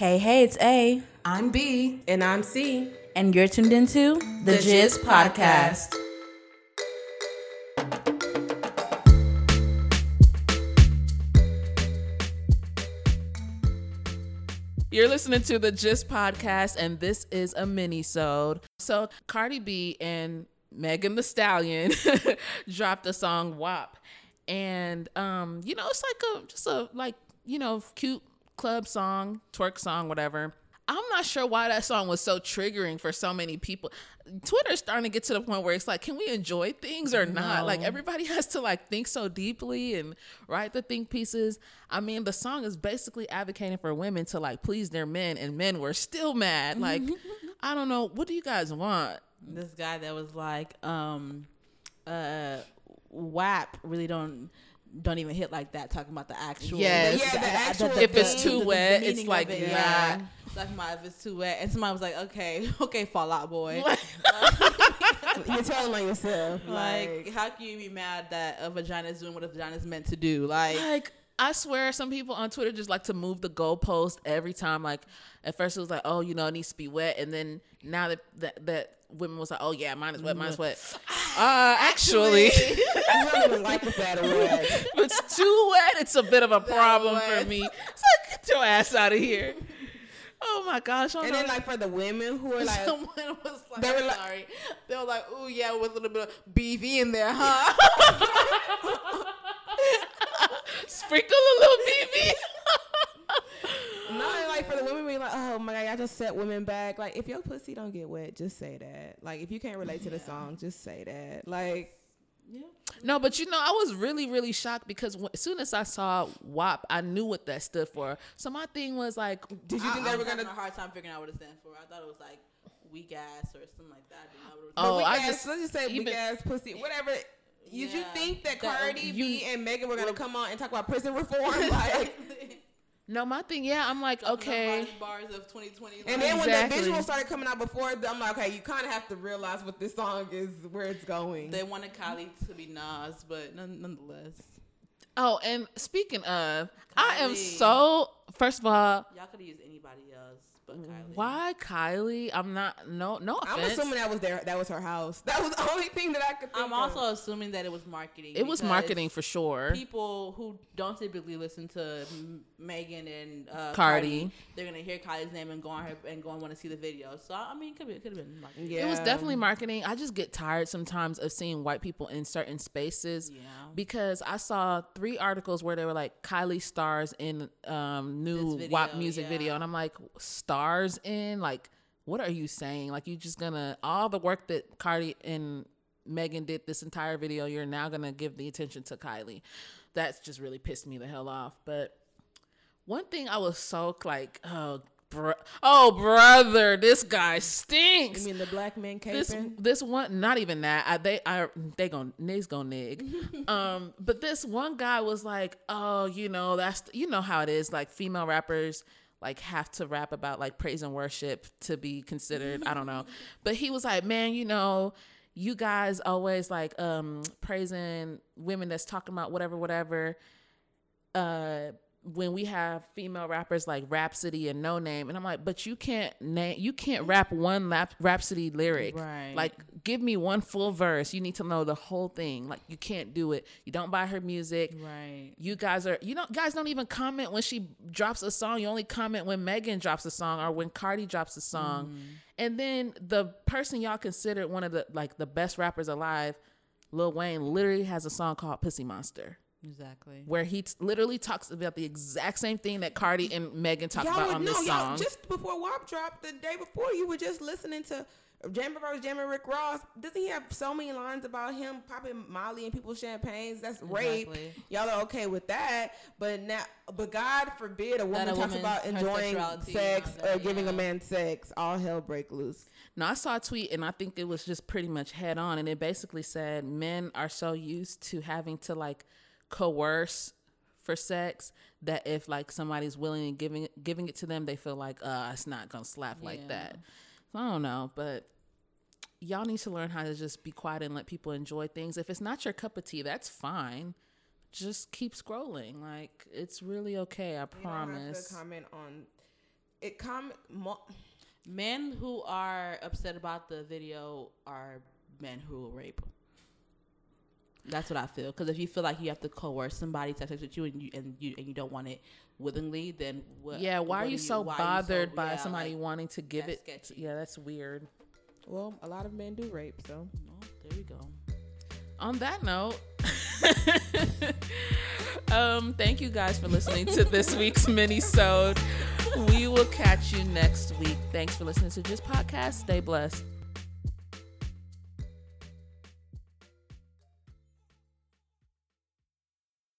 Hey, hey, it's A. I'm B. And I'm C. And you're tuned into The Jizz Podcast. You're listening to The Jizz Podcast, and this is a mini-sode. So Cardi B and Megan Thee Stallion dropped the song WAP. And, it's like cute club song, twerk song, whatever. I'm not sure why that song was so triggering for so many people. Twitter's starting to get to the point where it's like, can we enjoy things or not? No. Like, everybody has to think so deeply and write the think pieces. I mean, the song is basically advocating for women to please their men, and men were still mad. Like, I don't know, what do you guys want? This guy that was WAP really don't even hit like that, talking about the actual if it's too wet, it's talking about if it's too wet. And somebody was like, okay Fallout Boy. You're telling on yourself. How can you be mad that a vagina is doing what a vagina is meant to do? I swear some people on Twitter just like to move the goalpost every time. At first it was like, oh, it needs to be wet. And then now that women was like, oh yeah, mine is wet. Actually. I don't even like the bad word. If it's too wet, it's a bit of a problem for me. It's like, get your ass out of here. Oh my gosh. And then for the women who are someone was like, they were sorry. They were like, oh yeah, with a little bit of BV in there, huh? Sprinkle a little BB. Not for the women being like, oh my God, I just set women back. If your pussy don't get wet, just say that. If you can't relate to the song, just say that. Yeah. No, but I was really, really shocked because as soon as I saw WAP, I knew what that stood for. So my thing was did you think they were gonna have a hard time figuring out what it stands for? I thought it was weak ass or something like that. Let's just say weak ass pussy, whatever. Did you think that Cardi B and Megan were going to come on and talk about prison reform? No, my thing, I'm okay. Bars of 2020. And then when the visuals started coming out before, I'm you kind of have to realize what this song is, where it's going. They wanted Kylie to be Nas, but nonetheless. Oh, and speaking of, Kylie. I am so, first of all. Y'all could have used anybody else. Kylie. Why Kylie? I'm not. No offense. I'm assuming that was there. That was her house. That was the only thing that I could think of. Also assuming that it was marketing. It was marketing for sure. People who don't typically listen to Megan and Cardi, they're gonna hear Kylie's name and go and want to see the video. So I mean, it could have been marketing. Yeah. It was definitely marketing. I just get tired sometimes of seeing white people in certain spaces. Yeah. Because I saw 3 articles where they were like, Kylie stars in new WAP music video, and I'm like, star. In what are you saying? You just gonna all the work that Cardi and Megan did this entire video, you're now gonna give the attention to Kylie. That's just really pissed me the hell off. But one thing I was so brother, this guy stinks. You mean the black man caping? This one, not even that. They's gonna nig. But this one guy was like, oh, that's how it is. Female rappers. Have to rap about praise and worship to be considered. I don't know. But he was like, man, you guys always praising women that's talking about whatever. When we have female rappers like Rapsody and No Name, and I'm like, but you can't rap one Rapsody lyric. Right. Give me one full verse. You need to know the whole thing. You can't do it. You don't buy her music. Right. You guys don't even comment when she drops a song. You only comment when Megan drops a song or when Cardi drops a song. Mm-hmm. And then the person y'all considered one of the the best rappers alive, Lil Wayne, literally has a song called Pussy Monster. Exactly. Where he literally talks about the exact same thing that Cardi and Megan talk about on this song. Just before WAP dropped, the day before, you were just listening to Jamming Rick Ross. Doesn't he have so many lines about him popping Molly and people's champagnes? That's rape. Y'all are okay with that. But now, God forbid a woman talks about enjoying sex or giving a man sex. All hell break loose. No, I saw a tweet and I think it was just pretty much head on. And it basically said men are so used to having to coerce for sex that if somebody's willing and giving it to them, they feel it's not gonna slap like that. So I don't know, but y'all need to learn how to just be quiet and let people enjoy things. If it's not your cup of tea, that's fine. Just keep scrolling. It's really okay. I promise. Don't have to comment on it come men who are upset about the video are men who will rape. That's what I feel. Because if you feel like you have to coerce somebody to have sex with you and you don't want it willingly, then what? Yeah, why are you so bothered by somebody wanting to give it? Sketchy. Yeah, that's weird. Well, a lot of men do rape, so. Oh, there you go. On that note, thank you guys for listening to this week's mini-sode. We will catch you next week. Thanks for listening to this podcast. Stay blessed.